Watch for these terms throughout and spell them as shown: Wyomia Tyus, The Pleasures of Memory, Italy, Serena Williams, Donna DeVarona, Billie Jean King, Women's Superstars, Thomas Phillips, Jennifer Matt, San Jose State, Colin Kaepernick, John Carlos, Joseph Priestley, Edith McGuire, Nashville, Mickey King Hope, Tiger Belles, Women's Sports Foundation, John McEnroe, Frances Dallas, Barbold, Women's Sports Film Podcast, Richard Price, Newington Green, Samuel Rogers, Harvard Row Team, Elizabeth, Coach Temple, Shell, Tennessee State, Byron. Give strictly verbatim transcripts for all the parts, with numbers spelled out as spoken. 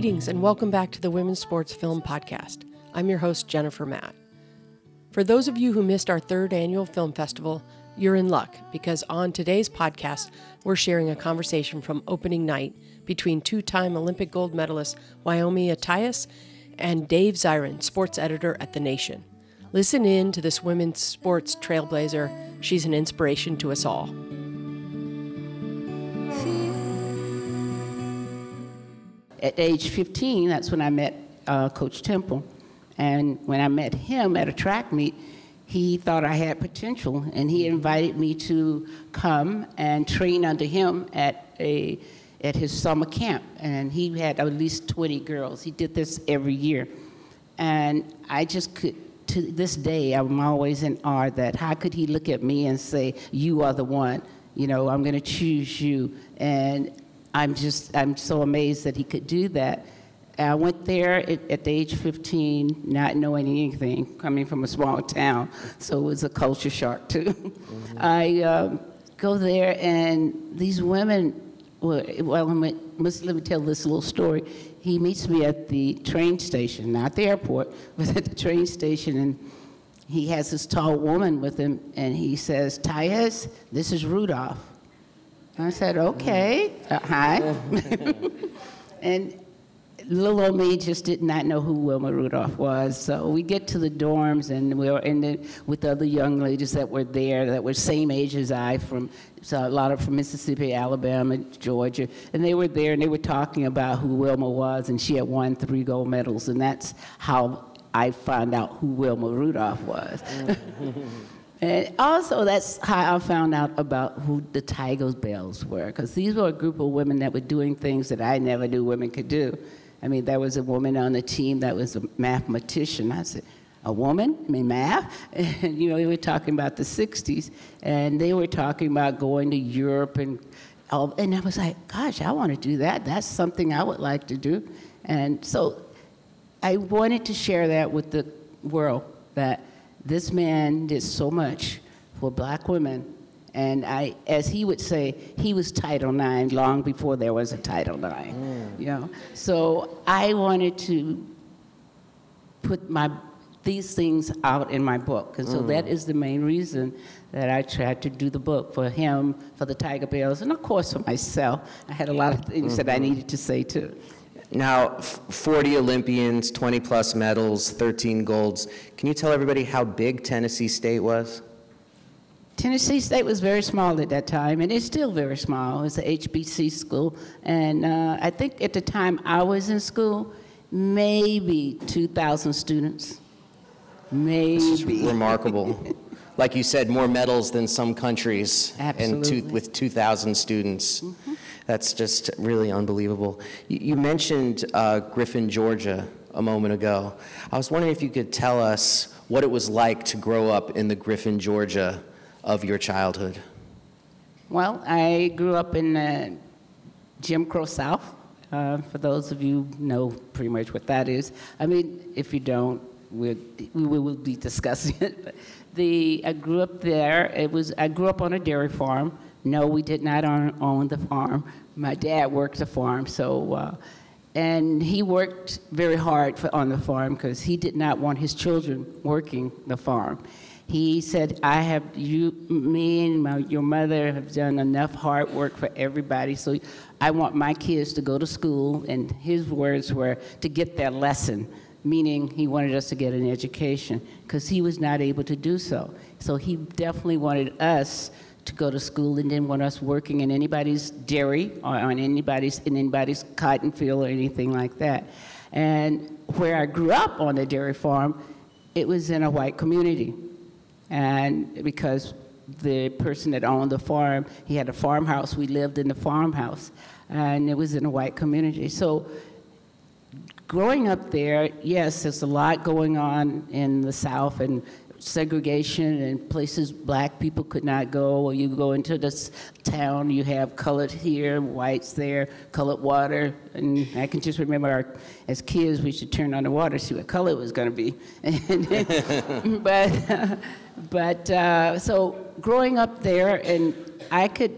Greetings and welcome back to the Women's Sports Film Podcast. I'm your host, Jennifer Matt. For those of you who missed our third annual film festival, you're in luck because on today's podcast, we're sharing a conversation from opening night between two-time Olympic gold medalist Wyomia Tyus and Dave Zirin, sports editor at The Nation. Listen in to this women's sports trailblazer. She's an inspiration to us all. At age fifteen, that's when I met uh, Coach Temple. And when I met him at a track meet, he thought I had potential, and he invited me to come and train under him at a at his summer camp. And he had at least twenty girls. He did this every year. And I just could, to this day, I'm always in awe that how could he look at me and say, you are the one, you know, I'm gonna choose you. And I'm just, I'm so amazed that he could do that. I went there at, at the age of fifteen, not knowing anything, coming from a small town, so it was a culture shock too. Mm-hmm. I um, go there, and these women were, well, let me tell this little story. He meets me at the train station, not the airport, but at the train station, and he has this tall woman with him, and he says, Tyus, this is Rudolph. I said, okay, uh, hi. And little old me just did not know who Wilma Rudolph was. So we get to the dorms, and we were in the, with the other young ladies that were there that were same age as I, from so a lot of from Mississippi, Alabama, Georgia. And they were there, and they were talking about who Wilma was, and she had won three gold medals. And that's how I found out who Wilma Rudolph was. And also, that's how I found out about who the Tiger Belles were, because these were a group of women that were doing things that I never knew women could do. I mean, there was a woman on the team that was a mathematician. I said, a woman? I mean, math? And, you know, they were talking about the sixties, and they were talking about going to Europe, and all, and I was like, gosh, I want to do that. That's something I would like to do. And so I wanted to share that with the world, that this man did so much for black women. And I, as he would say, he was Title nine long before there was a Title nine, mm. you know. So I wanted to put my these things out in my book. And so mm. that is the main reason that I tried to do the book for him, for the Tiger Belles, and of course for myself. I had a lot of things mm-hmm. that I needed to say too. Now, forty Olympians, twenty plus medals, thirteen golds. Can you tell everybody how big Tennessee State was? Tennessee State was very small at that time, and it's still very small. It's a H B C school, and uh, I think at the time I was in school, maybe two thousand students, maybe. This is remarkable. Like you said, more medals than some countries, Absolutely. and two, with two thousand students. Mm-hmm. That's just really unbelievable. You, you mentioned uh, Griffin, Georgia a moment ago. I was wondering if you could tell us what it was like to grow up in the Griffin, Georgia of your childhood. Well, I grew up in uh, Jim Crow South. Uh, for those of you who know pretty much what that is. I mean, if you don't, we're, we will be discussing it. But the I grew up there. It was I grew up on a dairy farm. No, we did not own, own the farm. My dad worked the farm, so uh, and he worked very hard for, on the farm because he did not want his children working the farm. He said, I have, you, me and my, your mother have done enough hard work for everybody, so I want my kids to go to school, and his words were to get their lesson, meaning he wanted us to get an education, because he was not able to do so. So he definitely wanted us to go to school and didn't want us working in anybody's dairy or on anybody's, in anybody's cotton field or anything like that. And where I grew up on the dairy farm, it was in a white community. And because the person that owned the farm, he had a farmhouse, we lived in the farmhouse, and it was in a white community. So growing up there, yes, there's a lot going on in the South, and segregation and places black people could not go, or you go into this town, you have colored here, whites there, colored water, and I can just remember our, as kids we should turn on the water to see what color it was going to be. And, but but uh, so growing up there, and I could,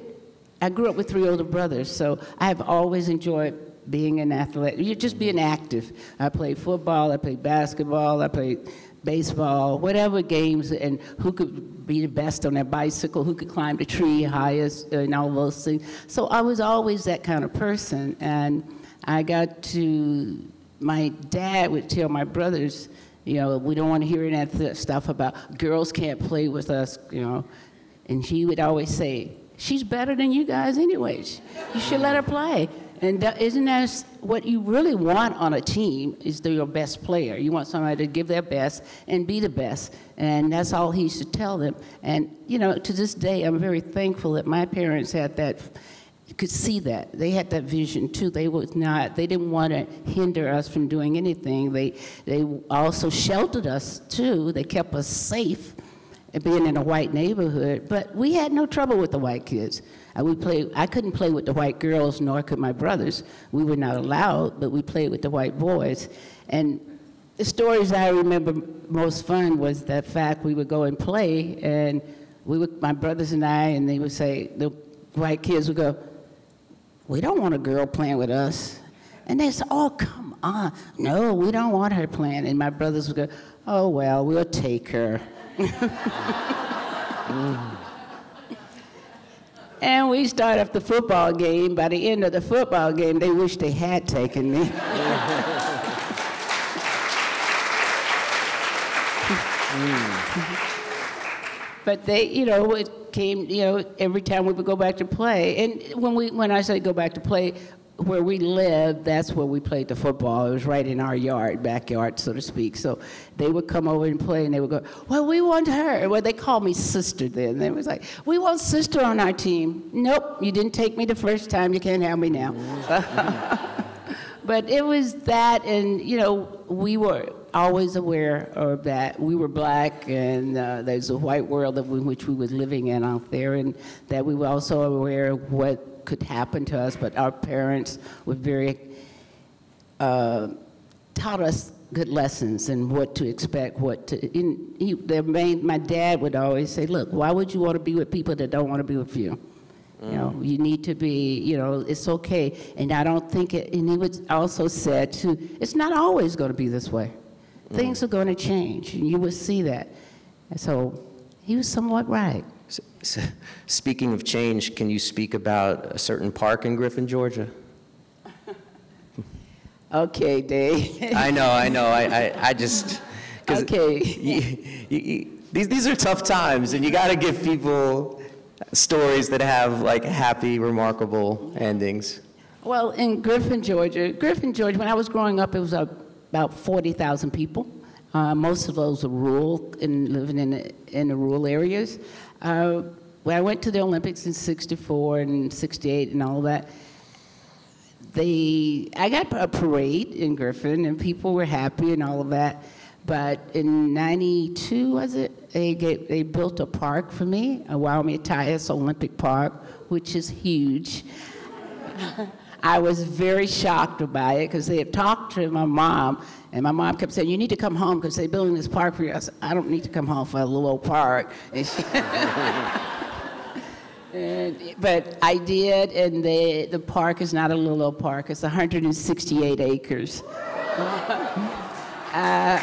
I grew up with three older brothers, so I have always enjoyed being an athlete, you just being active. I played football, I played basketball, I played baseball, whatever games, and who could be the best on their bicycle, who could climb the tree highest, and all those things. So I was always that kind of person, and I got to, my dad would tell my brothers, you know, we don't want to hear that th- stuff about girls can't play with us, you know, and he would always say, she's better than you guys anyways. You should let her play. And that, isn't that what you really want on a team is they're your best player. You want somebody to give their best and be the best. And that's all he used to tell them. And, you know, to this day, I'm very thankful that my parents had that, could see that. They had that vision, too. They was not, they didn't want to hinder us from doing anything. They, they also sheltered us, too. They kept us safe, being in a white neighborhood, but we had no trouble with the white kids. I, we play, I couldn't play with the white girls, nor could my brothers. We were not allowed, but we played with the white boys. And the stories I remember most fun was the fact we would go and play, and we would, my brothers and I, and they would say, the white kids would go, we don't want a girl playing with us. And they said, oh, come on. No, we don't want her playing. And my brothers would go, oh, well, we'll take her. mm. And we start up the football game. By the end of the football game, they wish they had taken me. mm. But they, you know, it came, you know, every time we would go back to play. And when we, when I say go back to play, where we lived, that's where we played the football. It was right in our yard, backyard, so to speak. So they would come over and play, and they would go, well, we want her. Well, they called me sister then. They was like, we want sister on our team. Nope, you didn't take me the first time. You can't have me now. But it was that, and, you know, we were always aware of that. We were black, and uh, there's a white world in which we were living in out there, and that we were also aware of what could happen to us, but our parents were very, uh, taught us good lessons and what to expect, what to, in, he, their main, my dad would always say, look, why would you want to be with people that don't want to be with you? Mm. You know, you need to be, you know, it's okay. And I don't think it, and he would also said too, it's not always going to be this way. Mm. Things are going to change, and you will see that. And so he was somewhat right. So, speaking of change, can you speak about a certain park in Griffin, Georgia? Okay, Dave. I know, I know. I, I, I just... Okay. You, you, you, these, these are tough times, and you got to give people stories that have, like, happy, remarkable endings. Well, in Griffin, Georgia, Griffin, Georgia, when I was growing up, it was about forty thousand people. Uh, most of those were rural and living in the, in the rural areas. Uh, when I went to the Olympics in sixty-four and sixty-eight and all that, they, I got a parade in Griffin, and people were happy and all of that. But in ninety-two, was it, they, get, they built a park for me, a Wyomia Tyus Olympic Park, which is huge. I was very shocked by it, because they had talked to my mom, and my mom kept saying, you need to come home, because they're building this park for you. I said, I don't need to come home for a little old park. And she and, but I did, and they, the park is not a little old park. It's one hundred sixty-eight acres. uh,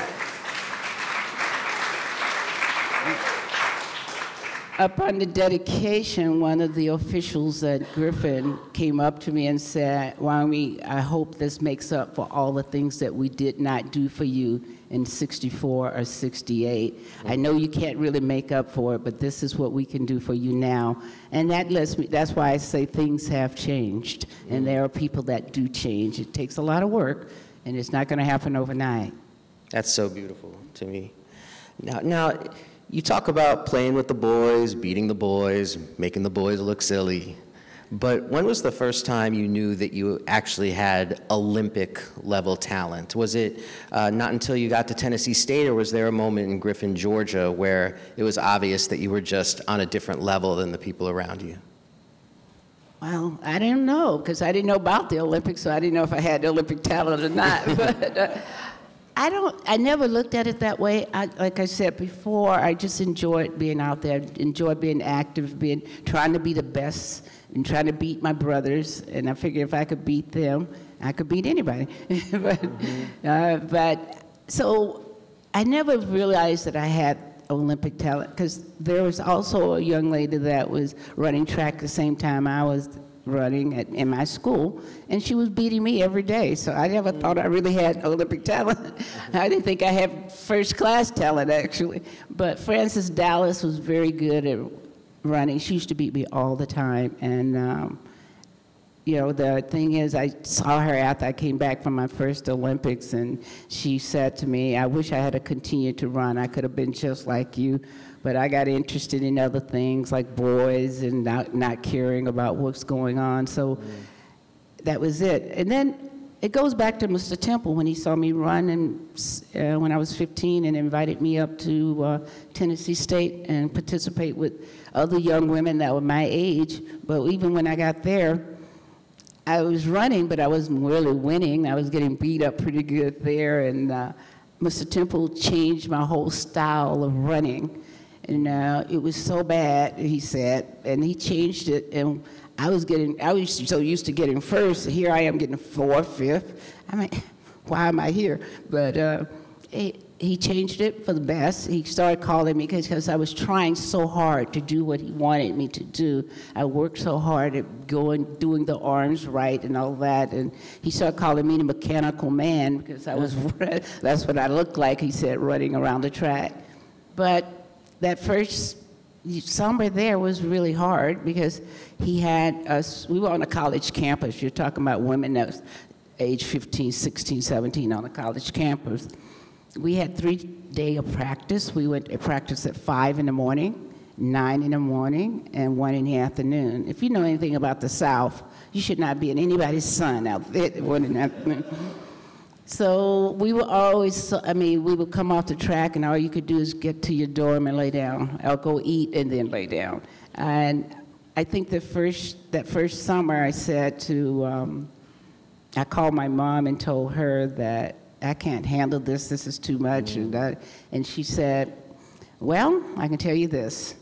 Upon the dedication, one of the officials at Griffin came up to me and said, Wyoming, I hope this makes up for all the things that we did not do for you in sixty-four or sixty-eight. I know you can't really make up for it, but this is what we can do for you now. And that lets me, that's why I say things have changed, and there are people that do change. It takes a lot of work, and it's not gonna happen overnight. That's so beautiful to me. Now, now. You talk about playing with the boys, beating the boys, making the boys look silly. But when was the first time you knew that you actually had Olympic-level talent? Was it uh, not until you got to Tennessee State, or was there a moment in Griffin, Georgia, where it was obvious that you were just on a different level than the people around you? Well, I didn't know, because I didn't know about the Olympics, so I didn't know if I had Olympic talent or not. but, uh, I don't, I never looked at it that way. I, like I said before, I just enjoyed being out there, enjoyed being active, being, trying to be the best, and trying to beat my brothers. And I figured if I could beat them, I could beat anybody. but, mm-hmm. uh, but so I never realized that I had Olympic talent, because there was also a young lady that was running track the same time I was running at, in my school, and she was beating me every day. So I never mm-hmm. thought I really had Olympic talent. Mm-hmm. I didn't think I had first-class talent, actually. But Frances Dallas was very good at running. She used to beat me all the time. And, um, you know, the thing is, I saw her after I came back from my first Olympics, and she said to me, I wish I had continued to run. I could have been just like you, but I got interested in other things like boys and not, not caring about what's going on. So mm. that was it. And then it goes back to Mister Temple when he saw me run and uh, when I was fifteen and invited me up to uh, Tennessee State and participate with other young women that were my age. But even when I got there, I was running, but I wasn't really winning. I was getting beat up pretty good there. And uh, Mister Temple changed my whole style of running. And uh, it was so bad, he said, and he changed it. And I was getting, I was so used to getting first. Here I am getting fourth, fifth. I mean, why am I here? But uh, it, he changed it for the best. He started calling me because I was trying so hard to do what he wanted me to do. I worked so hard at going, doing the arms right and all that. And he started calling me the mechanical man because I was, that's what I looked like, he said, running around the track. But that first summer there was really hard because he had us, we were on a college campus. You're talking about women that was age fifteen, sixteen, seventeen on a college campus. We had three days of practice. We went to practice at five in the morning, nine in the morning, and one in the afternoon. If you know anything about the South, you should not be in anybody's sun out there at one in the afternoon. So we were always, I mean, we would come off the track and all you could do is get to your dorm and lay down. I'll go eat and then lay down. And I think the first, that first summer I said to, um, I called my mom and told her that I can't handle this, this is too much. Mm-hmm. And, I, and she said, well, I can tell you this.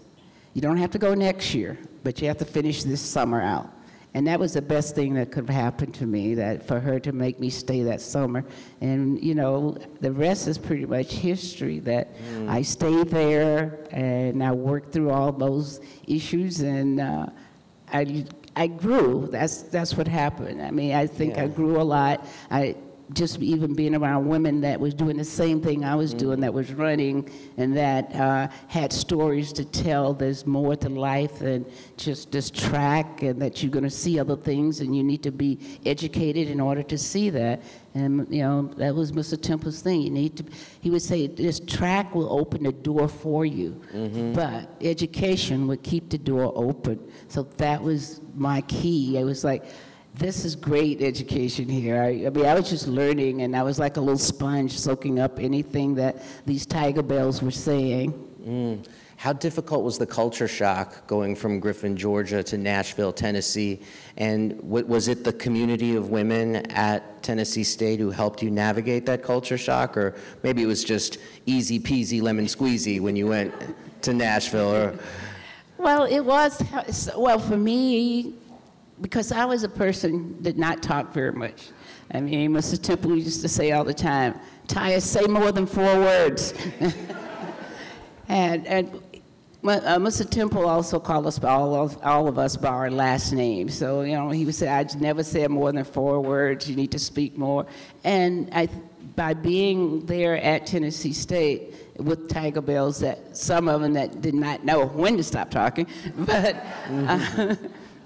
You don't have to go next year, but you have to finish this summer out. And that was the best thing that could happen to me, that for her to make me stay that summer. And, you know, the rest is pretty much history, that mm. I stayed there and I worked through all those issues and uh, I I grew. That's that's what happened. I mean, I think yeah. I grew a lot. I just even being around women that was doing the same thing I was mm. doing, that was running and that uh, had stories to tell. There's more to life than just this track, and that you're going to see other things and you need to be educated in order to see that. And, you know, that was Mister Temple's thing. You need to, he would say, this track will open the door for you, mm-hmm. but education would keep the door open. So that was my key. It was like, this is great education here. I, I mean, I was just learning, and I was like a little sponge soaking up anything that these Tiger Belles were saying. Mm. How difficult was the culture shock going from Griffin, Georgia to Nashville, Tennessee? And w- was it the community of women at Tennessee State who helped you navigate that culture shock? Or maybe it was just easy peasy lemon squeezy when you went to Nashville? Or... Well, it was, well, for me, because I was a person that did not talk very much. I mean, Mister Temple used to say all the time, Tyus, say more than four words. and and uh, Mister Temple also called us, all of, all of us, by our last name. So, you know, he would say, I never said more than four words. You need to speak more. And I, by being there at Tennessee State with Tiger Belles, that some of them that did not know when to stop talking, but... Mm-hmm. Uh,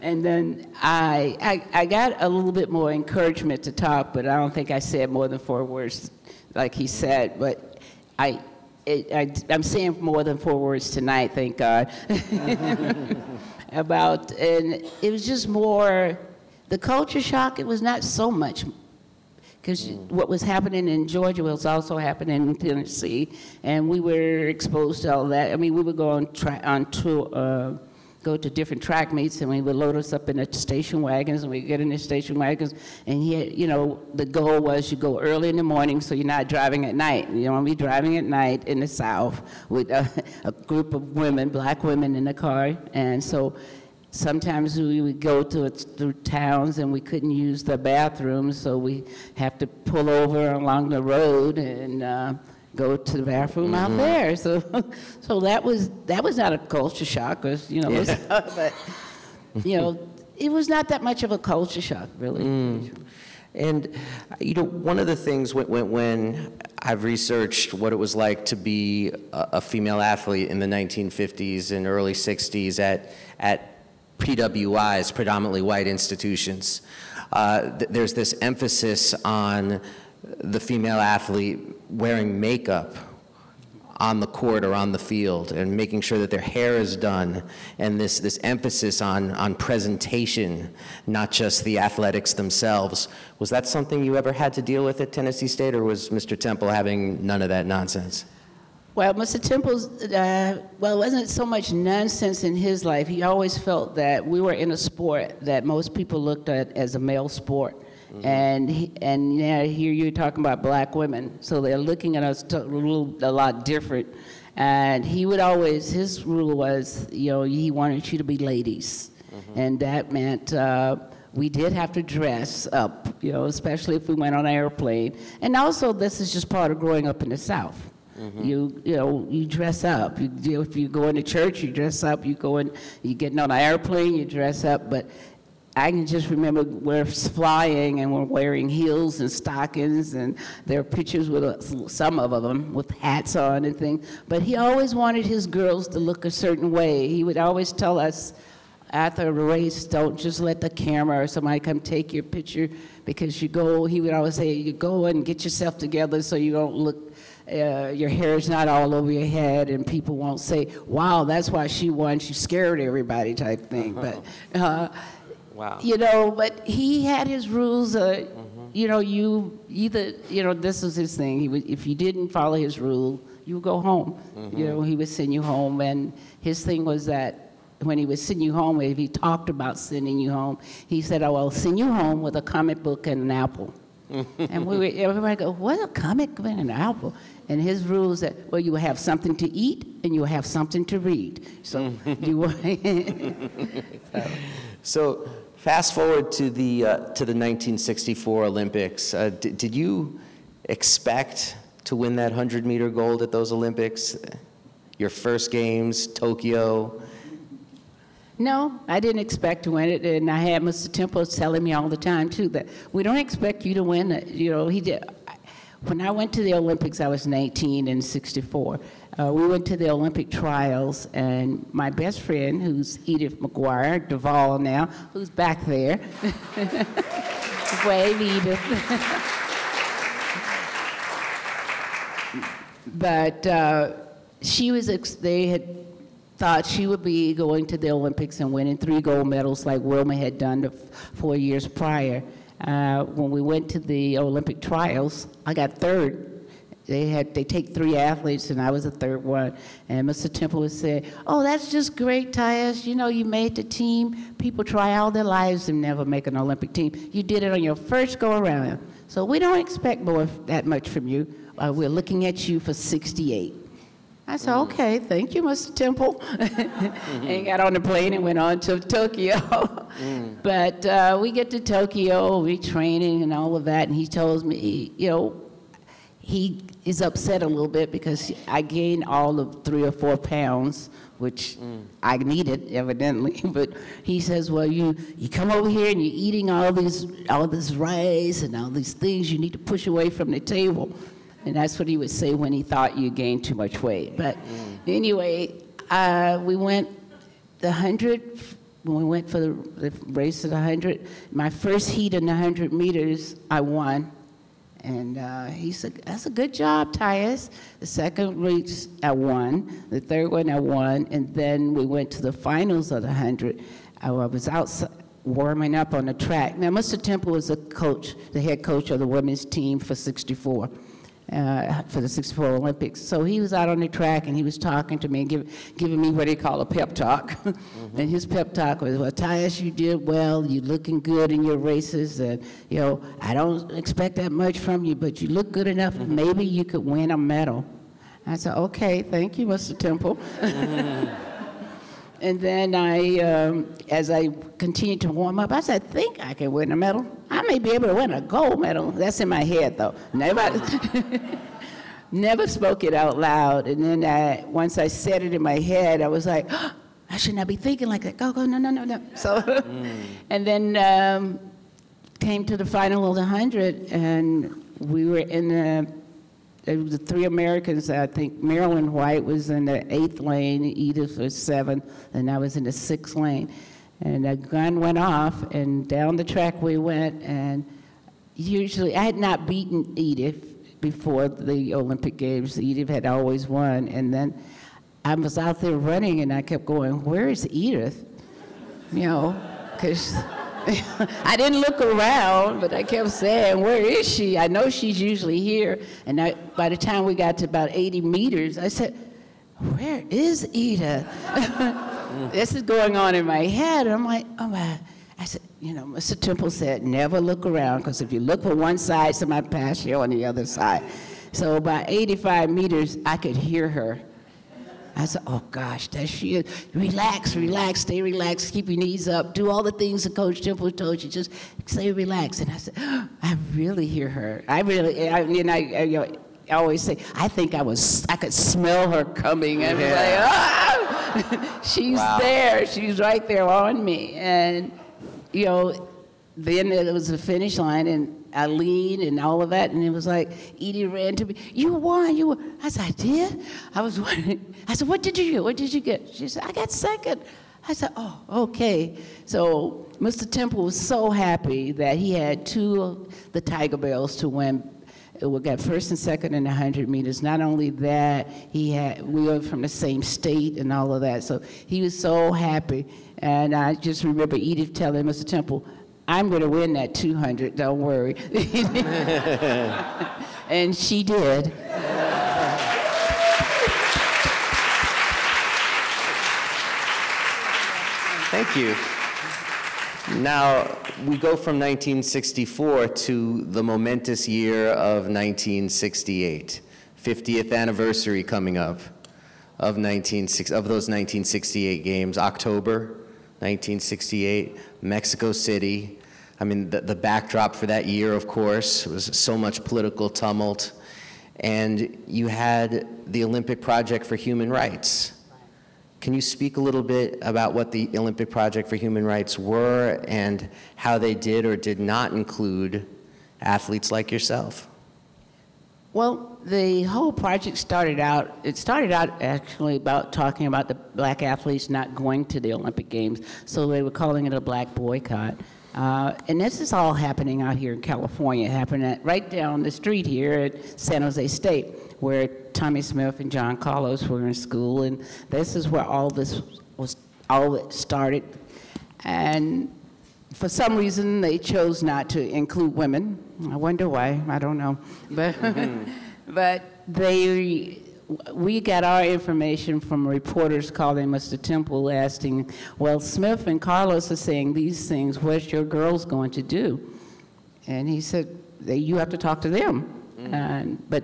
And then I, I I got a little bit more encouragement to talk, but I don't think I said more than four words, like he said. But I, it, I I'm saying more than four words tonight, thank God. About and it was just more the culture shock. It was not so much because mm. what was happening in Georgia was also happening in Tennessee, and we were exposed to all that. I mean, we would go on tra- on tour. Uh, go to different track meets, and we would load us up in the station wagons, and we'd get in the station wagons, and he had, you know, the goal was you go early in the morning so you're not driving at night. You don't want to be driving at night in the South with a, a group of women, black women in the car. And so Sometimes we would go to through towns and we couldn't use the bathrooms, so we have to pull over along the road and uh, go to the bathroom mm-hmm. out there. So, so that was that was not a culture shock, cause, you know, yeah. but you know, it was not that much of a culture shock, really. Mm. And you know, one of the things when, when, when I've researched what it was like to be a, a female athlete in the nineteen fifties and early sixties at at P W Is, predominantly white institutions. Uh, th- there's this emphasis on the female athlete wearing makeup on the court or on the field and making sure that their hair is done, and this, this emphasis on, on presentation, not just the athletics themselves. Was that something you ever had to deal with at Tennessee State, or was Mister Temple having none of that nonsense? Well, Mister Temple's, uh, well, it wasn't so much nonsense in his life. He always felt that we were in a sport that most people looked at as a male sport. Mm-hmm. And he, and now here you're talking about black women, so they're looking at us a little, a lot different. And he would always, his rule was, you know, he wanted you to be ladies. Mm-hmm. And that meant uh, we did have to dress up, you know, especially if we went on an airplane. And also this is just part of growing up in the South. Mm-hmm. You you know, you dress up. You, you know, if you go into church, you dress up. You go in, you're getting on an airplane, you dress up. But I can just remember we're flying and we're wearing heels and stockings, and there are pictures with uh, some of them with hats on and things. But he always wanted his girls to look a certain way. He would always tell us after a race, don't just let the camera or somebody come take your picture, because you go, he would always say, you go and get yourself together so you don't look, Uh, your hair is not all over your head, and people won't say, wow, that's why she won, she scared everybody type thing. Uh-huh. But, uh, wow. you know, but he had his rules. Uh, mm-hmm. You know, you either, you know, this was his thing. He would, if you didn't follow his rule, you would go home. Mm-hmm. You know, he would send you home. And his thing was that when he would send you home, if he talked about sending you home, he said, oh, I'll send you home with a comic book and an apple. And we would, everybody go, what, a comic book and an apple? And his rule is that, well, you have something to eat and you have something to read. So, you so fast forward to the uh, to the nineteen sixty-four Olympics. Uh, d- did you expect to win that hundred-meter gold at those Olympics? Your first games, Tokyo. No, I didn't expect to win it, and I had Mister Temple telling me all the time too that we don't expect you to win it. You know, he did. When I went to the Olympics, I was nineteen in sixty-four. Uh, we went to the Olympic trials, and my best friend, who's Edith McGuire, Duval now, who's back there. Wave, Edith. But uh, she was, ex- they had thought she would be going to the Olympics and winning three gold medals like Wilma had done the f- four years prior. Uh, when we went to the Olympic trials, I got third. They had they take three athletes, and I was the third one. And Mister Temple would say, oh, that's just great, Tyus. You know, you made the team. People try all their lives and never make an Olympic team. You did it on your first go-around. So we don't expect more that much from you. Uh, we're looking at you for sixty-eight. I said, mm-hmm. okay, thank you, Mister Temple. mm-hmm. And got on the plane and went on to Tokyo. mm. But uh, we get to Tokyo, we training and all of that, and he tells me, you know, he is upset a little bit because I gained all of three or four pounds, which mm. I needed, evidently. But he says, well, you, you come over here and you're eating all, these, all this rice and all these things you need to push away from the table. And that's what he would say when he thought you gained too much weight. But mm. anyway, uh, we went the one hundred, when we went for the, the race of the one hundred, my first heat in the one hundred meters, I won. And uh, he said, that's a good job, Tyus. The second race, I won. The third one, I won. And then we went to the finals of the one hundred. I was outside, warming up on the track. Now, Mister Temple was the coach, the head coach of the women's team for sixty-four. Uh, for the sixty-four Olympics. So he was out on the track and he was talking to me and give, giving me what he called a pep talk. mm-hmm. And his pep talk was, well, Tyus, you did well, you're looking good in your races, and, you know, I don't expect that much from you, but you look good enough, mm-hmm. maybe you could win a medal. I said, okay, thank you, Mister Temple. mm-hmm. And then I, um, as I continued to warm up, I said, I think I can win a medal. I may be able to win a gold medal. That's in my head, though. Never, never spoke it out loud. And then I, once I said it in my head, I was like, oh, I should not be thinking like that. Go, go, no, no, no, no. So, mm. And then um, came to the final of the one hundred, and we were in the... It was the three Americans. I think Marilyn White was in the eighth lane, Edith was seventh, and I was in the sixth lane. And a gun went off, and down the track we went. And usually, I had not beaten Edith before the Olympic Games. Edith had always won. And then I was out there running, and I kept going, where is Edith? You know, because I didn't look around, but I kept saying, where is she? I know she's usually here. And I, by the time we got to about eighty meters, I said, where is Edith? This is going on in my head. And I'm like, oh, my. I said, you know, Mister Temple said, never look around, because if you look for one side, somebody passed you on the other side. So by eighty-five meters, I could hear her. I said, oh gosh, there she is. Relax, relax, stay relaxed, keep your knees up, do all the things that Coach Temple told you, just stay relaxed. And I said, oh, I really hear her. I really, I mean, I, I, you know, I always say, I think I was, I could smell her coming. And yeah. I was like, oh, she's wow. there, she's right there on me. And, you know, then it was the finish line, and Eileen and all of that, and it was like Edie ran to me. You won, you won. I said, I did. I was wondering. I said, what did you get? What did you get? She said, I got second. I said, oh, okay. So Mister Temple was so happy that he had two of the Tiger Belles to win. We got first and second in the one hundred meters. Not only that, he had we were from the same state and all of that. So he was so happy, and I just remember Edith telling Mister Temple, I'm going to win that two hundred, don't worry. And she did. Thank you. Now, we go from nineteen sixty-four to the momentous year of nineteen sixty-eight, fiftieth anniversary coming up of, nineteen, of those nineteen sixty-eight games, October nineteen sixty-eight, Mexico City. I mean, the, the backdrop for that year, of course, was so much political tumult. And you had the Olympic Project for Human Rights. Can you speak a little bit about what the Olympic Project for Human Rights were and how they did or did not include athletes like yourself? Well, the whole project started out, it started out actually about talking about the black athletes not going to the Olympic Games, so they were calling it a black boycott. Uh, and this is all happening out here in California. It happened at, right down the street here at San Jose State, where Tommie Smith and John Carlos were in school, and this is where all this was, all it started. And for some reason, they chose not to include women. I wonder why, I don't know. But mm-hmm. but they, we got our information from reporters calling Mister Temple asking, well, Smith and Carlos are saying these things, what's your girls going to do? And he said, you have to talk to them. Mm-hmm. And, but,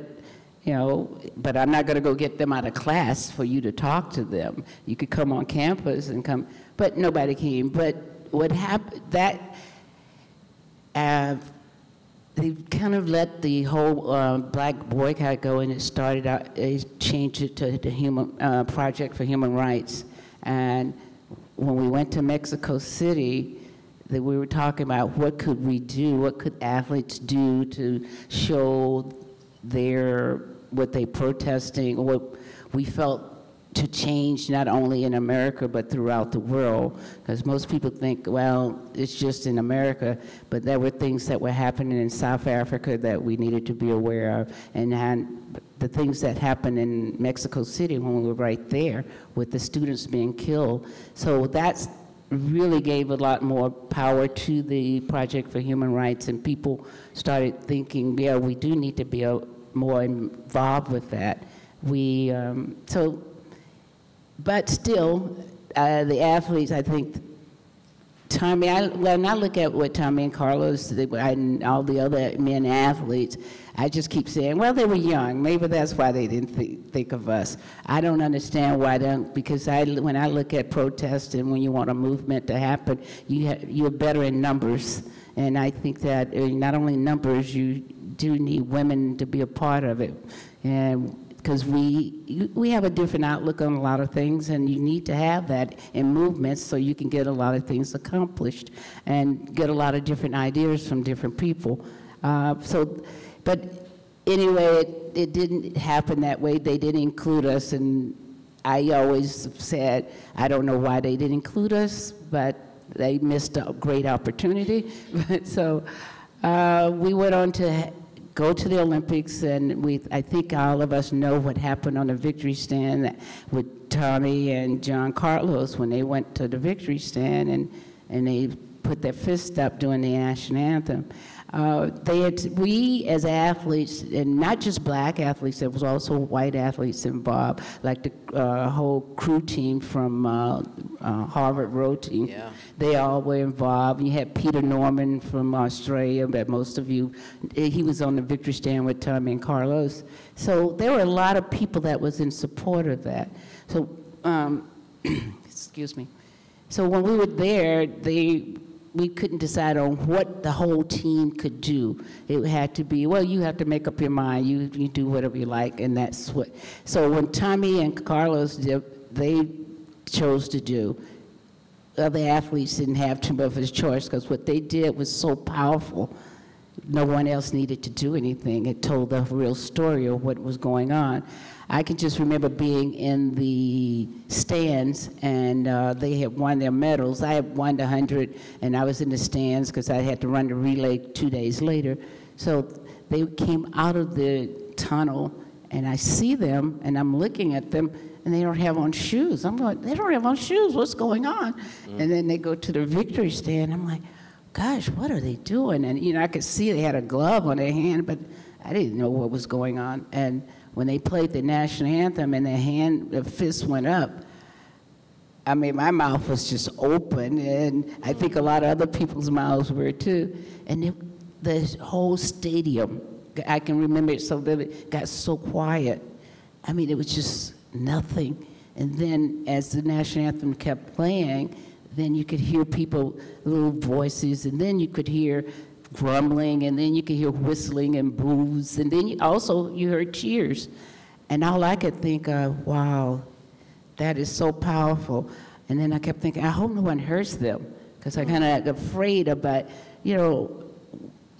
you know, but I'm not gonna go get them out of class for you to talk to them. You could come on campus and come, but nobody came. But what happened, that, uh, they kind of let the whole uh, black boycott go, and it started out, they changed it to the human, uh, Project for Human Rights. And when we went to Mexico City, that we were talking about what could we do, what could athletes do to show their, what they protesting, what we felt to change not only in America but throughout the world, because most people think, well, it's just in America, but there were things that were happening in South Africa that we needed to be aware of, and, and the things that happened in Mexico City when we were right there with the students being killed. So that's really gave a lot more power to the Project for Human Rights, and people started thinking, yeah, we do need to be a, more involved with that. We, um, so But still, uh, the athletes, I think, Tommie, I, when I look at what Tommie and Carlos and all the other men athletes, I just keep saying, well, they were young. Maybe that's why they didn't th- think of us. I don't understand why don't, because I, when I look at protests and when you want a movement to happen, you ha- you're better in numbers. And I think that not only numbers, you do need women to be a part of it. And because we we have a different outlook on a lot of things, and you need to have that in movements so you can get a lot of things accomplished and get a lot of different ideas from different people. Uh, so, but anyway, it, it didn't happen that way. They didn't include us, and I always said, I don't know why they didn't include us, but they missed a great opportunity. So uh, we went on to go to the Olympics, and we, I think all of us know what happened on the victory stand with Tommie and John Carlos when they went to the victory stand and, and they put their fist up during the national anthem. Uh, they had, we as athletes, and not just black athletes, there was also white athletes involved, like the uh, whole crew team from uh, uh, Harvard Row Team. Yeah. They all were involved. You had Peter Norman from Australia, that most of you, he was on the victory stand with Tommie and Carlos. So there were a lot of people that was in support of that. So, um, excuse me. So when we were there, they... we couldn't decide on what the whole team could do. It had to be, well, you have to make up your mind. You you do whatever you like, and that's what. So when Tommie and Carlos did, they chose to do. Other athletes didn't have too much of a choice because what they did was so powerful. No one else needed to do anything. It told the real story of what was going on. I can just remember being in the stands, and uh, they had won their medals. I had won the one hundred, and I was in the stands because I had to run the relay two days later. So they came out of the tunnel, and I see them, and I'm looking at them, and they don't have on shoes. I'm going, they don't have on shoes. What's going on? Mm. And then they go to the victory stand. I'm like, gosh, what are they doing? And, you know, I could see they had a glove on their hand, but I didn't know what was going on. And when they played the national anthem and their hand, their fist went up, I mean, my mouth was just open, and I think a lot of other people's mouths were too. And it, the whole stadium, I can remember it so vividly, got so quiet. I mean, it was just nothing. And then as the national anthem kept playing, then you could hear people, little voices, and then you could hear grumbling, and then you could hear whistling and boos, and then you also you heard cheers. And all I could think of, wow, that is so powerful. And then I kept thinking, I hope no one hurts them, because I kind of afraid about, you know,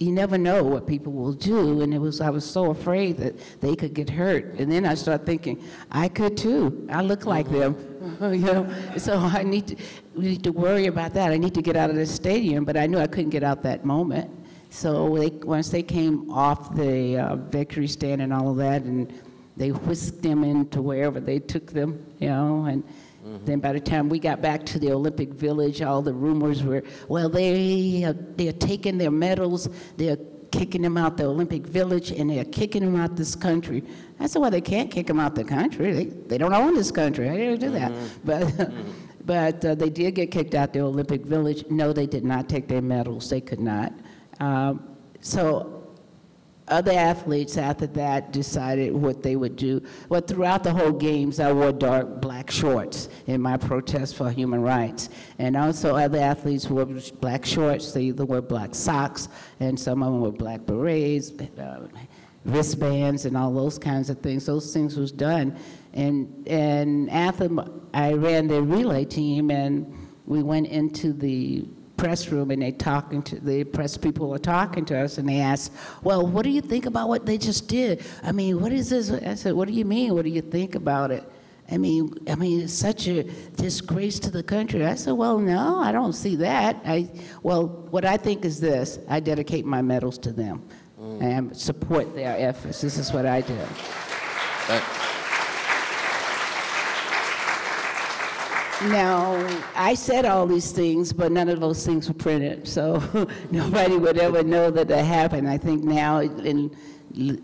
you never know what people will do, and it was I was so afraid that they could get hurt. And then I started thinking, I could too. I look like them, you know. So I need to we need to worry about that. I need to get out of this stadium, but I knew I couldn't get out that moment. So they, once they came off the uh, victory stand and all of that, and they whisked them into wherever they took them, you know, and. Mm-hmm. Then by the time we got back to the Olympic Village, all the rumors were, well, they are, they're taking their medals, they're kicking them out the Olympic Village, and they're kicking them out this country. I said, well, they can't kick them out the country. They they don't own this country. I didn't do that. Mm-hmm. But mm-hmm. but uh, they did get kicked out the Olympic Village. No, they did not take their medals. They could not. Um, so. Other athletes after that decided what they would do. Well, throughout the whole games, I wore dark black shorts in my protest for human rights. And also other athletes wore black shorts. They either wore black socks, and some of them were black berets, uh, wristbands, and all those kinds of things. Those things was done. And, and after I ran the relay team, and we went into the press room, and they talking to the press people are talking to us, and they asked, well, what do you think about what they just did? I mean, what is this? I said, what do you mean? What do you think about it? I mean, I mean, it's such a disgrace to the country. I said, well, no, I don't see that. I well, what I think is this: I dedicate my medals to them mm. and support their efforts. This is what I do. Thanks. Now, I said all these things, but none of those things were printed, so nobody would ever know that that happened. I think now, in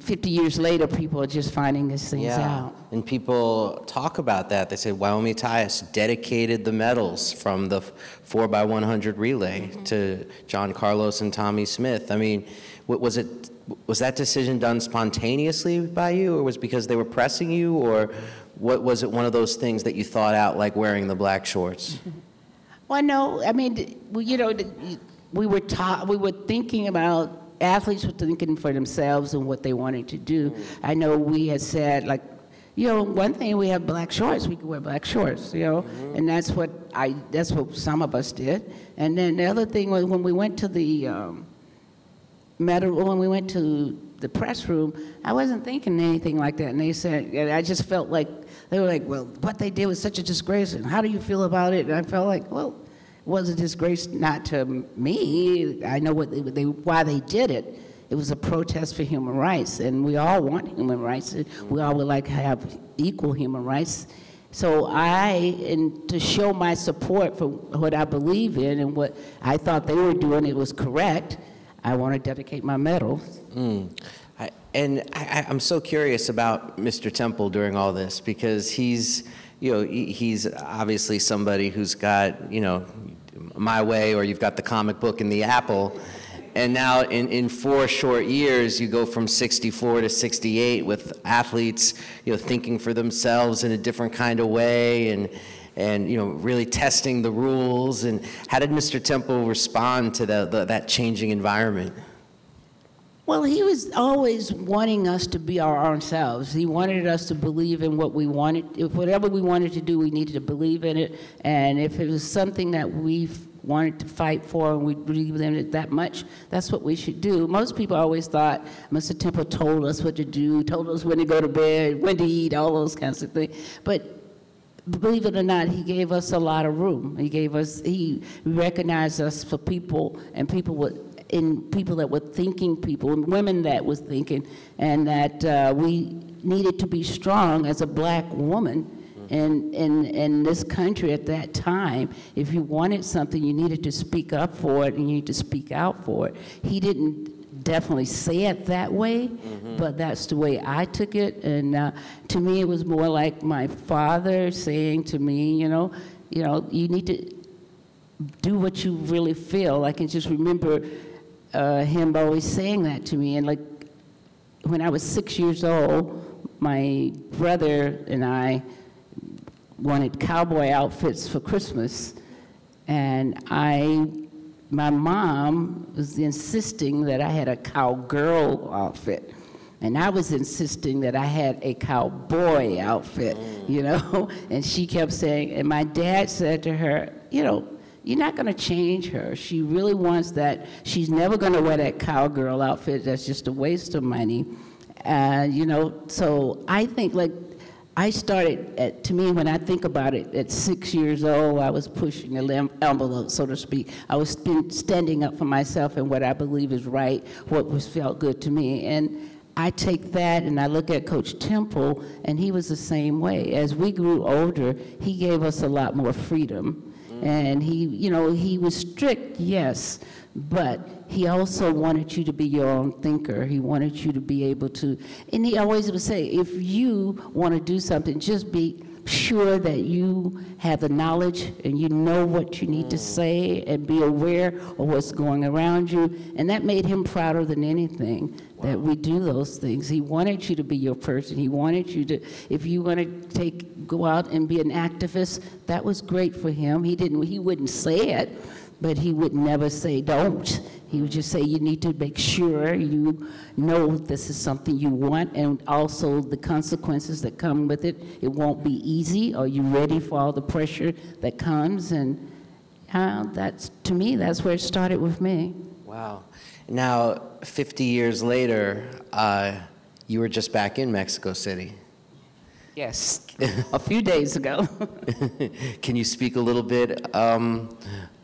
fifty years later, people are just finding these things yeah. out. And people talk about that. They say Wyomia Tyus dedicated the medals from the four by one hundred relay mm-hmm. to John Carlos and Tommie Smith. I mean, what was it? Was that decision done spontaneously by you, or was it because they were pressing you, or what was it? One of those things that you thought out, like wearing the black shorts? Mm-hmm. Well, no, I mean, you know, we were taught, we were thinking about. Athletes were thinking for themselves and what they wanted to do. I know we had said, like, you know, one thing, we have black shorts, we could wear black shorts, you know, mm-hmm. and that's what I, that's what some of us did. And then the other thing was when we went to the um, medal, when we went to the press room, I wasn't thinking anything like that. And they said, and I just felt like, they were like, well, what they did was such a disgrace, and how do you feel about it? And I felt like, well, was a disgrace not to me. I know what they, they, why they did it. It was a protest for human rights, and we all want human rights. We all would like to have equal human rights. So I, and to show my support for what I believe in and what I thought they were doing, it was correct, I want to dedicate my medal. Mm. I, and I, I'm so curious about Mister Temple during all this, because he's, you know, he's obviously somebody who's got, you know, My Way, or you've got the comic book and the apple. And now in, in four short years, you go from sixty-four to sixty-eight with athletes, you know, thinking for themselves in a different kind of way and, and you know, really testing the rules. And how did Mister Temple respond to the, the, that changing environment? Well, he was always wanting us to be our own selves. He wanted us to believe in what we wanted. If whatever we wanted to do, we needed to believe in it. And if it was something that we wanted to fight for and we believed in it that much, that's what we should do. Most people always thought Mister Temple told us what to do, told us when to go to bed, when to eat, all those kinds of things. But believe it or not, he gave us a lot of room. He gave us, he recognized us for people, and people would, in people that were thinking people, and women that was thinking, and that uh, we needed to be strong as a black woman mm-hmm. in, in, in this country at that time. If you wanted something, you needed to speak up for it, and you need to speak out for it. He didn't definitely say it that way, mm-hmm. but that's the way I took it. And uh, to me, it was more like my father saying to me, you know, you know, you need to do what you really feel. I can just remember Uh, him always saying that to me. And like when I was six years old, my brother and I wanted cowboy outfits for Christmas, and I, my mom was insisting that I had a cowgirl outfit, and I was insisting that I had a cowboy outfit, you know, and she kept saying, and my dad said to her, you know, you're not going to change her. She really wants that. She's never going to wear that cowgirl outfit. That's just a waste of money. Uh, you know, so I think, like, I started, at, to me, when I think about it, at six years old, I was pushing the envelope, so to speak. I was st- standing up for myself and what I believe is right, what was felt good to me. And I take that and I look at Coach Temple, and he was the same way. As we grew older, he gave us a lot more freedom. And he, you know, he was strict, yes, but he also wanted you to be your own thinker. He wanted you to be able to, and he always would say, if you want to do something, just be sure that you have the knowledge and you know what you need to say and be aware of what's going around you. And that made him prouder than anything, wow. that we do those things. He wanted you to be your person. He wanted you to, if you want to take, go out and be an activist, that was great for him. He didn't, he wouldn't say it, but he would never say don't. He would just say you need to make sure you know this is something you want, and also the consequences that come with it. It won't be easy. Are you ready for all the pressure that comes? And uh, that's, to me, that's where it started with me. Wow. Now, fifty years later, uh, you were just back in Mexico City. Yes, a few days ago. Can you speak a little bit um,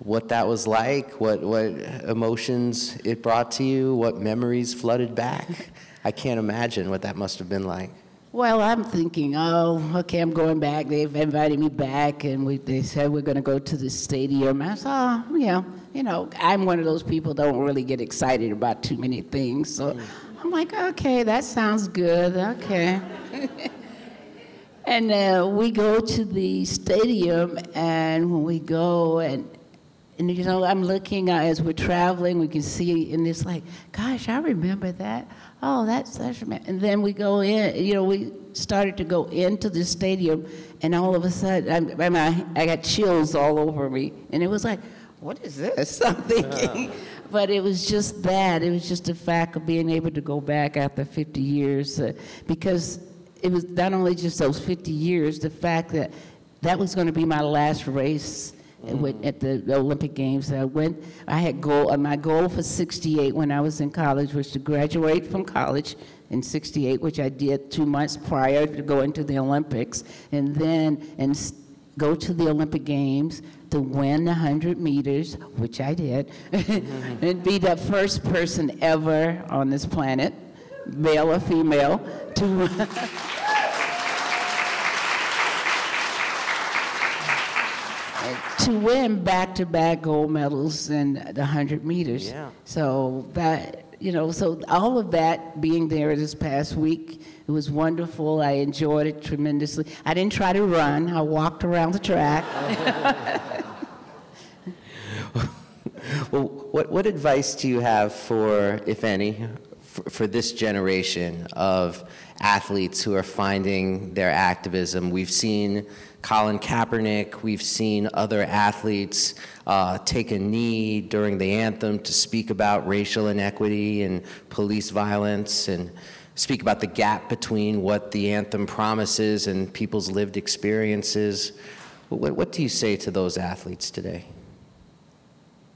what that was like, what what emotions it brought to you, what memories flooded back? I can't imagine what that must have been like. Well, I'm thinking, oh, okay, I'm going back. They've invited me back, and we, they said we're going to go to the stadium. I said, oh, yeah, you know, I'm one of those people that don't really get excited about too many things. So, I'm like, okay, that sounds good, okay. And uh, we go to the stadium, and when we go, and, and you know, I'm looking out as we're traveling, we can see, and it's like, gosh, I remember that. Oh, that's, that's, and then we go in, you know, we started to go into the stadium, and all of a sudden, I, I, I got chills all over me, and it was like, what is this? I'm thinking. Yeah. But it was just that. It was just the fact of being able to go back after fifty years, uh, because it was not only just those fifty years, the fact that that was going to be my last race mm. at the Olympic Games. I went, I had goal, uh, my goal for sixty-eight when I was in college was to graduate from college in sixty-eight, which I did two months prior to going to the Olympics, and then and go to the Olympic Games, to win one hundred meters, which I did, mm-hmm. and be the first person ever on this planet, male or female, to run. to win back-to-back gold medals in the one hundred meters. Yeah. So that, you know, so all of that being there this past week, it was wonderful. I enjoyed it tremendously. I didn't try to run. I walked around the track. Well, what what advice do you have for, if any, for, for this generation of athletes who are finding their activism? We've seen Colin Kaepernick, we've seen other athletes uh, take a knee during the anthem to speak about racial inequity and police violence and speak about the gap between what the anthem promises and people's lived experiences. What, what do you say to those athletes today?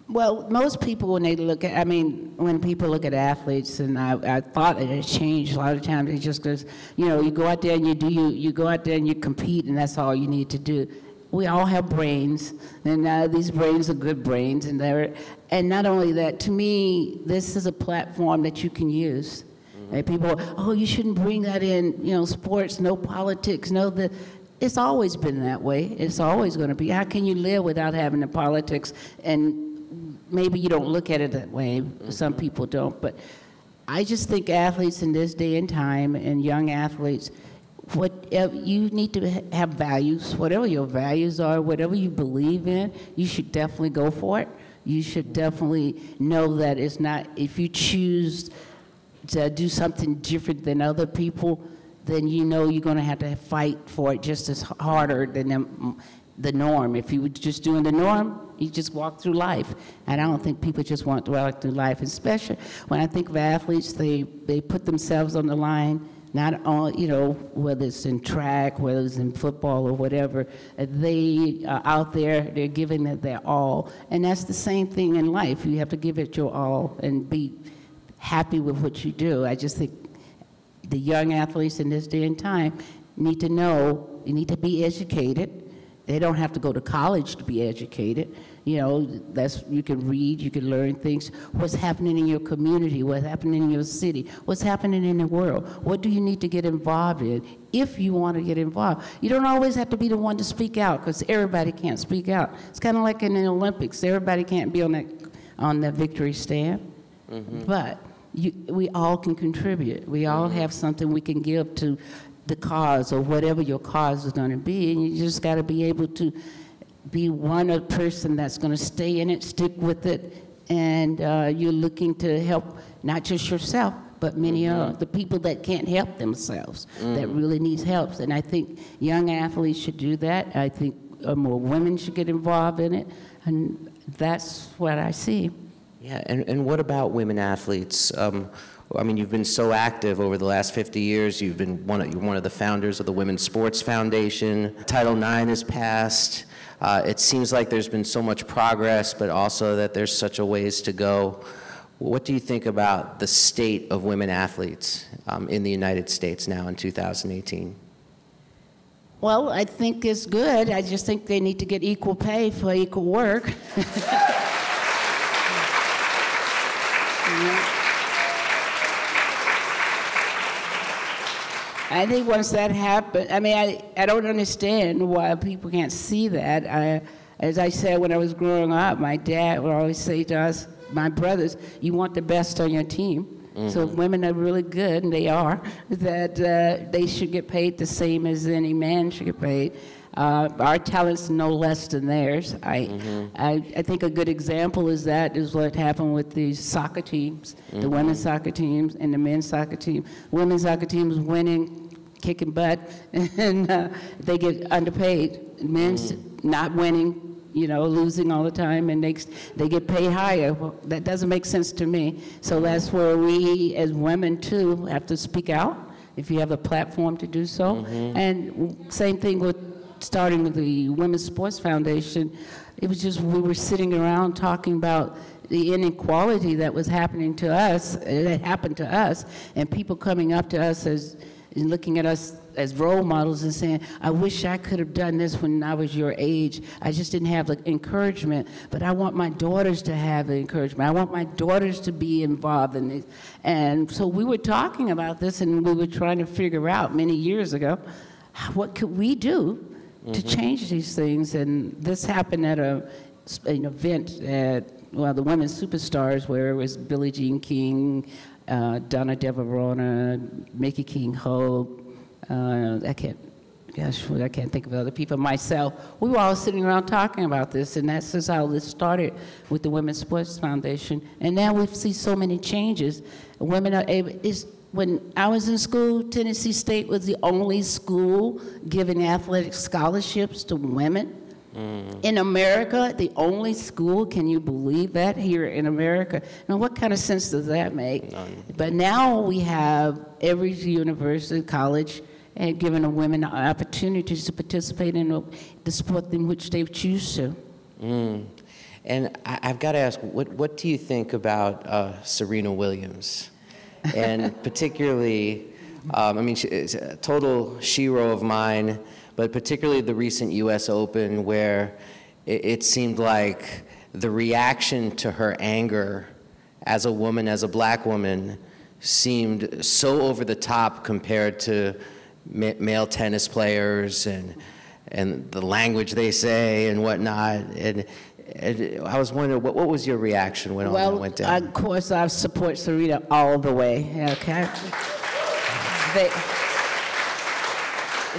Well, most people, when they look at, I mean, when people look at athletes, and I, I thought it had changed a lot of times, it just goes, you know, you go out there and you do, you, you go out there and you compete, and that's all you need to do. We all have brains, and uh, these brains are good brains, and they're, and not only that, to me, this is a platform that you can use. Mm-hmm. And people, oh, you shouldn't bring that in, you know, sports, no politics, no the. It's always been that way. It's always going to be. How can you live without having the politics? And maybe you don't look at it that way, some people don't, but I just think athletes in this day and time, and young athletes, what you need to have values, whatever your values are, whatever you believe in, you should definitely go for it. You should definitely know that it's not, if you choose to do something different than other people, then you know you're going to have to fight for it just as harder than them. The norm. If you were just doing the norm, you just walk through life. And I don't think people just want to walk through life, especially when I think of athletes, they, they put themselves on the line, not only, you know, whether it's in track, whether it's in football or whatever, they are out there, they're giving it their all. And that's the same thing in life. You have to give it your all and be happy with what you do. I just think the young athletes in this day and time need to know, you need to be educated. They don't have to go to college to be educated. You know, that's, you can read, you can learn things. What's happening in your community? What's happening in your city? What's happening in the world? What do you need to get involved in if you want to get involved? You don't always have to be the one to speak out, because everybody can't speak out. It's kind of like in the Olympics. Everybody can't be on that, on that victory stand. Mm-hmm. But you, we all can contribute. We all have something we can give to the cause, or whatever your cause is going to be, and you just got to be able to be one a person that's going to stay in it, stick with it, and uh, you're looking to help not just yourself, but many of the people that can't help themselves, mm. that really needs help. And I think young athletes should do that. I think more women should get involved in it, and that's what I see. Yeah, and, and what about women athletes? Um, I mean, you've been so active over the last fifty years. You've been one of, you're one of the founders of the Women's Sports Foundation. Title nine has passed. Uh, it seems like there's been so much progress, but also that there's such a ways to go. What do you think about the state of women athletes um, in the United States now in two thousand eighteen? Well, I think it's good. I just think they need to get equal pay for equal work. Yeah. I think once that happened, I mean, I, I don't understand why people can't see that. I, as I said, when I was growing up, my dad would always say to us, my brothers, you want the best on your team. Mm-hmm. So if women are really good, and they are, that uh, they should get paid the same as any man should get paid. Uh, our talent's no less than theirs. I, mm-hmm. I I think a good example is that is what happened with the soccer teams, mm-hmm. the women's soccer teams and the men's soccer team. Women's soccer teams winning, kicking butt, and uh, they get underpaid. Men's mm-hmm. not winning, you know, losing all the time, and they they get paid higher. Well, that doesn't make sense to me. So that's where we, as women too, have to speak out if you have a platform to do so. Mm-hmm. And same thing with starting the Women's Sports Foundation. It was just we were sitting around talking about the inequality that was happening to us, that happened to us, and people coming up to us as and looking at us as role models and saying, I wish I could have done this when I was your age. I just didn't have the encouragement, but I want my daughters to have the encouragement. I want my daughters to be involved in this. And so we were talking about this, and we were trying to figure out many years ago, what could we do mm-hmm. to change these things? And this happened at a, an event at, well, the Women's Superstars, where it was Billie Jean King, Uh, Donna DeVarona, Mickey King Hope, uh, I can't, gosh, I can't think of other people, myself. We were all sitting around talking about this, and that's just how this started with the Women's Sports Foundation. And now we see so many changes. Women are able, it's, when I was in school, Tennessee State was the only school giving athletic scholarships to women. Mm. In America, the only school, can you believe that, here in America? Now, what kind of sense does that make? None. But now we have every university, college, and giving women opportunities to participate in the sport in which they choose to. Mm. And I, I've got to ask, what, what do you think about uh, Serena Williams? And particularly, um, I mean, she, it's a total shero of mine, but particularly the recent U S Open, where it, it seemed like the reaction to her anger as a woman, as a black woman, seemed so over the top compared to ma- male tennis players and and the language they say and whatnot. And, and I was wondering, what, what was your reaction when all well, that went down? Well, of course, I support Serena all the way, okay? They,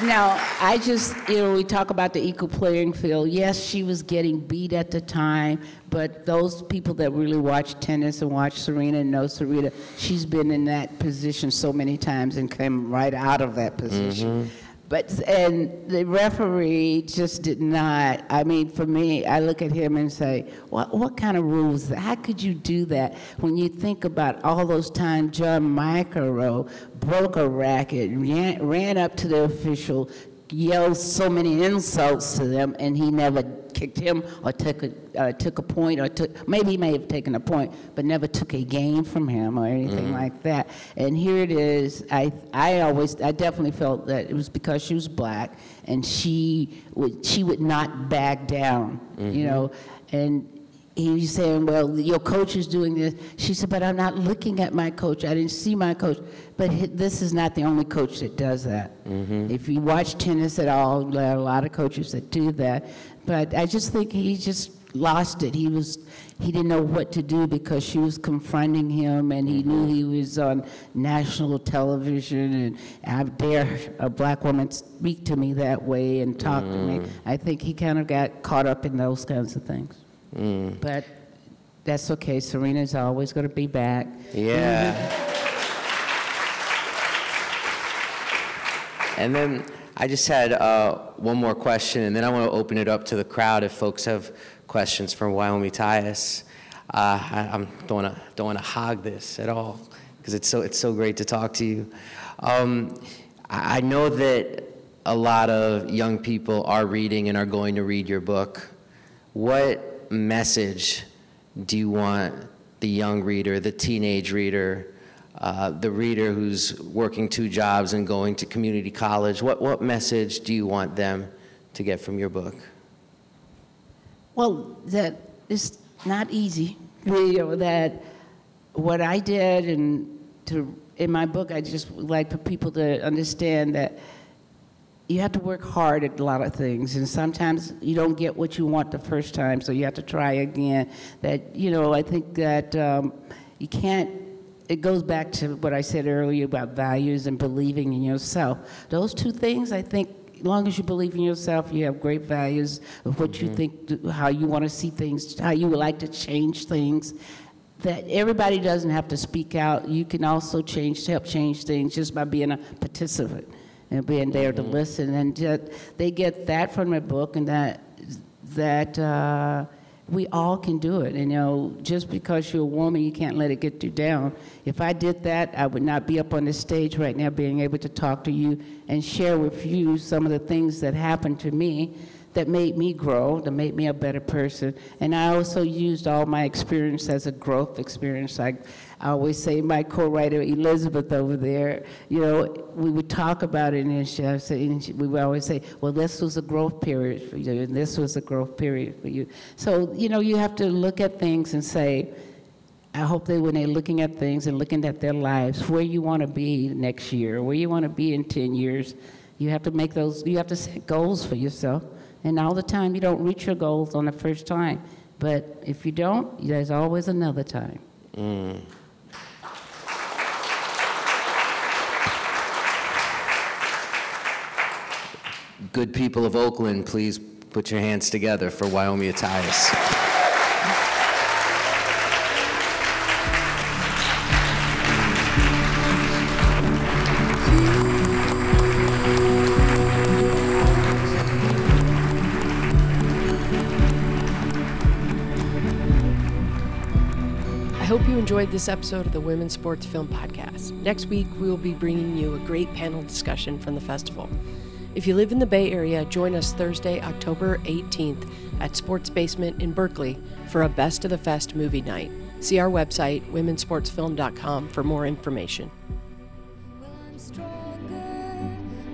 Now, I just, you know, we talk about the equal playing field. Yes, she was getting beat at the time, but those people that really watch tennis and watch Serena and know Serena, she's been in that position so many times and came right out of that position. Mm-hmm. But, and the referee just did not, I mean, for me, I look at him and say, what, what kind of rules, how could you do that when you think about all those times John McEnroe broke a racket, ran, ran up to the official, yelled so many insults to them, and he never kicked him or took a, uh, took a point, or took, maybe he may have taken a point, but never took a game from him or anything mm-hmm. like that. And here it is, I I always, I definitely felt that it was because she was black, and she would, she would not back down, mm-hmm. you know, and he's saying, well, your coach is doing this. She said, but I'm not looking at my coach. I didn't see my coach. But this is not the only coach that does that. Mm-hmm. If you watch tennis at all, there are a lot of coaches that do that. But I just think he just lost it. He was, he didn't know what to do because she was confronting him, and he knew he was on national television, and I dare a black woman speak to me that way and talk mm. to me. I think he kind of got caught up in those kinds of things. Mm. But that's okay. Serena's always going to be back. Yeah. Mm-hmm. And then I just had uh, one more question, and then I want to open it up to the crowd if folks have questions for Wyomia Tyus. Uh, I I'm don't want to don't want to hog this at all because it's so it's so great to talk to you. Um, I know that a lot of young people are reading and are going to read your book. What message do you want the young reader, the teenage reader? Uh, the reader who's working two jobs and going to community college, what, what message do you want them to get from your book? Well, that it's not easy. You know, that what I did and to in my book, I just would like for people to understand that you have to work hard at a lot of things, and sometimes you don't get what you want the first time, so you have to try again. That, you know, I think that um, you can't it goes back to what I said earlier about values and believing in yourself. Those two things, I think, as long as you believe in yourself, you have great values of what mm-hmm. you think, how you want to see things, how you would like to change things, that everybody doesn't have to speak out. You can also change, help change things just by being a participant and being there mm-hmm. to listen. And just, they get that from the book, and that, that uh, we all can do it. And, you know, just because you're a woman, you can't let it get you down. If I did that, I would not be up on this stage right now being able to talk to you and share with you some of the things that happened to me that made me grow, that made me a better person. And I also used all my experience as a growth experience. I, I always say my co-writer, Elizabeth, over there, you know, we would talk about it, and, she, I say, and she, we would always say, well, this was a growth period for you, and this was a growth period for you. So, you know, you have to look at things and say, I hope that when they're looking at things and looking at their lives, where you want to be next year, where you want to be in ten years, you have to make those, you have to set goals for yourself. And all the time, you don't reach your goals on the first time. But if you don't, there's always another time. Mm. Good people of Oakland, please put your hands together for Wyomia Tyus. Enjoyed this episode of the Women's Sports Film Podcast. Next week, we will be bringing you a great panel discussion from the festival. If you live in the Bay Area, join us Thursday, October eighteenth at Sports Basement in Berkeley for a Best of the Fest movie night. See our website, women sports film dot com, for more information. Well, I'm stronger,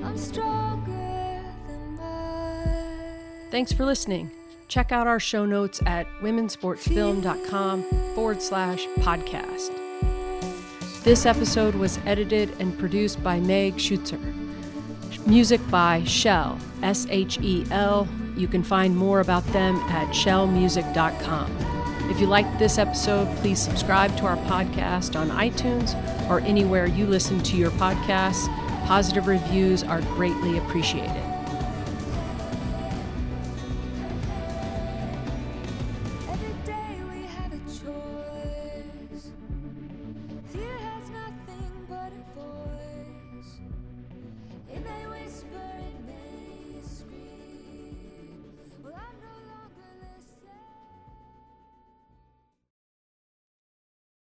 I'm stronger than mine. Thanks for listening. Check out our show notes at womensportsfilm.com forward slash podcast. This episode was edited and produced by Meg Schutzer. Music by Shell, S H E L. You can find more about them at shell music dot com. If you liked this episode, please subscribe to our podcast on iTunes or anywhere you listen to your podcasts. Positive reviews are greatly appreciated.